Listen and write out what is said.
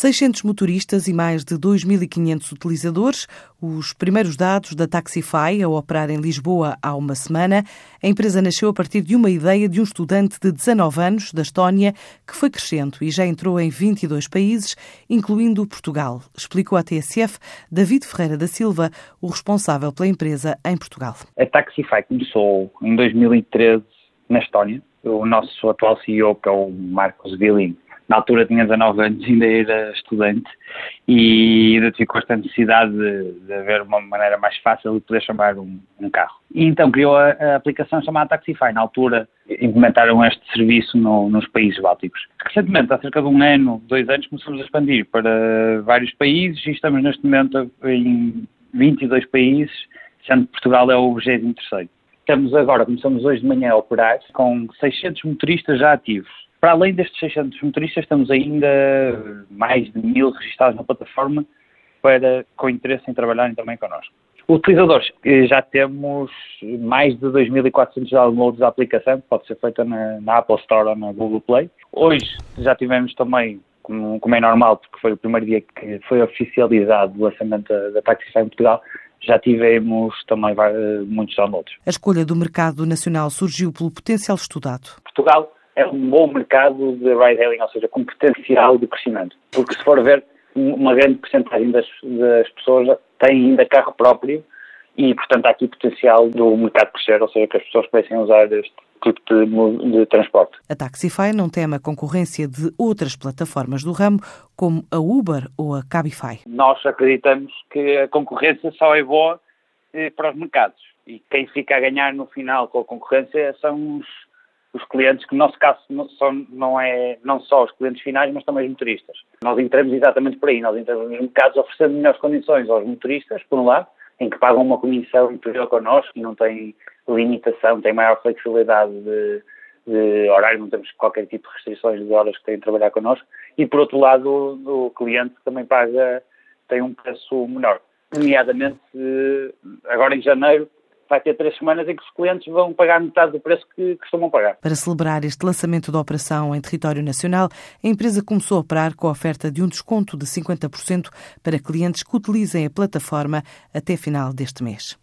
600 motoristas e mais de 2.500 utilizadores, os primeiros dados da Taxify a operar em Lisboa há uma semana. A empresa nasceu a partir de uma ideia de um estudante de 19 anos, da Estónia, que foi crescendo e já entrou em 22 países, incluindo Portugal, explicou à TSF David Ferreira da Silva, o responsável pela empresa em Portugal. A Taxify começou em 2013 na Estónia. O nosso atual CEO, que é o Marcos Villinho, na altura tinha 19 anos, ainda era estudante, e identificou esta necessidade de haver uma maneira mais fácil de poder chamar um carro. E então criou a aplicação chamada Taxify. Na altura implementaram este serviço nos países bálticos. Recentemente, há cerca de um ano, 2 anos, começamos a expandir para vários países e estamos neste momento em 22 países, sendo que Portugal é o 23º. Começamos hoje de manhã a operar com 600 motoristas já ativos. Para além destes 600 motoristas, estamos ainda mais de 1.000 registados na plataforma com interesse em trabalharem também connosco. Utilizadores, já temos mais de 2.400 downloads da aplicação, que pode ser feita na Apple Store ou na Google Play. Hoje já tivemos também, como é normal, porque foi o primeiro dia que foi oficializado o lançamento da Taxify em Portugal, já tivemos também muitos downloads. A escolha do mercado nacional surgiu pelo potencial estudado. Portugal é um bom mercado de ride-hailing, ou seja, com potencial de crescimento. Porque se for ver, uma grande porcentagem das pessoas tem ainda carro próprio e, portanto, há aqui potencial do mercado crescer, ou seja, que as pessoas comecem a usar este tipo de transporte. A Taxify não teme a concorrência de outras plataformas do ramo, como a Uber ou a Cabify. Nós acreditamos que a concorrência só é boa para os mercados. E quem fica a ganhar no final com a concorrência são os clientes, que no nosso caso não só os clientes finais, mas também os motoristas. Nós entramos exatamente por aí, nós entramos nos mercados oferecendo melhores condições aos motoristas, por um lado, em que pagam uma comissão inferior connosco, que não tem limitação, tem maior flexibilidade de horário, não temos qualquer tipo de restrições de horas que têm de trabalhar connosco, e por outro lado o cliente também tem um preço menor. Nomeadamente, agora em janeiro, vai ter 3 semanas em que os clientes vão pagar metade do preço que costumam pagar. Para celebrar este lançamento da operação em território nacional, a empresa começou a operar com a oferta de um desconto de 50% para clientes que utilizem a plataforma até final deste mês.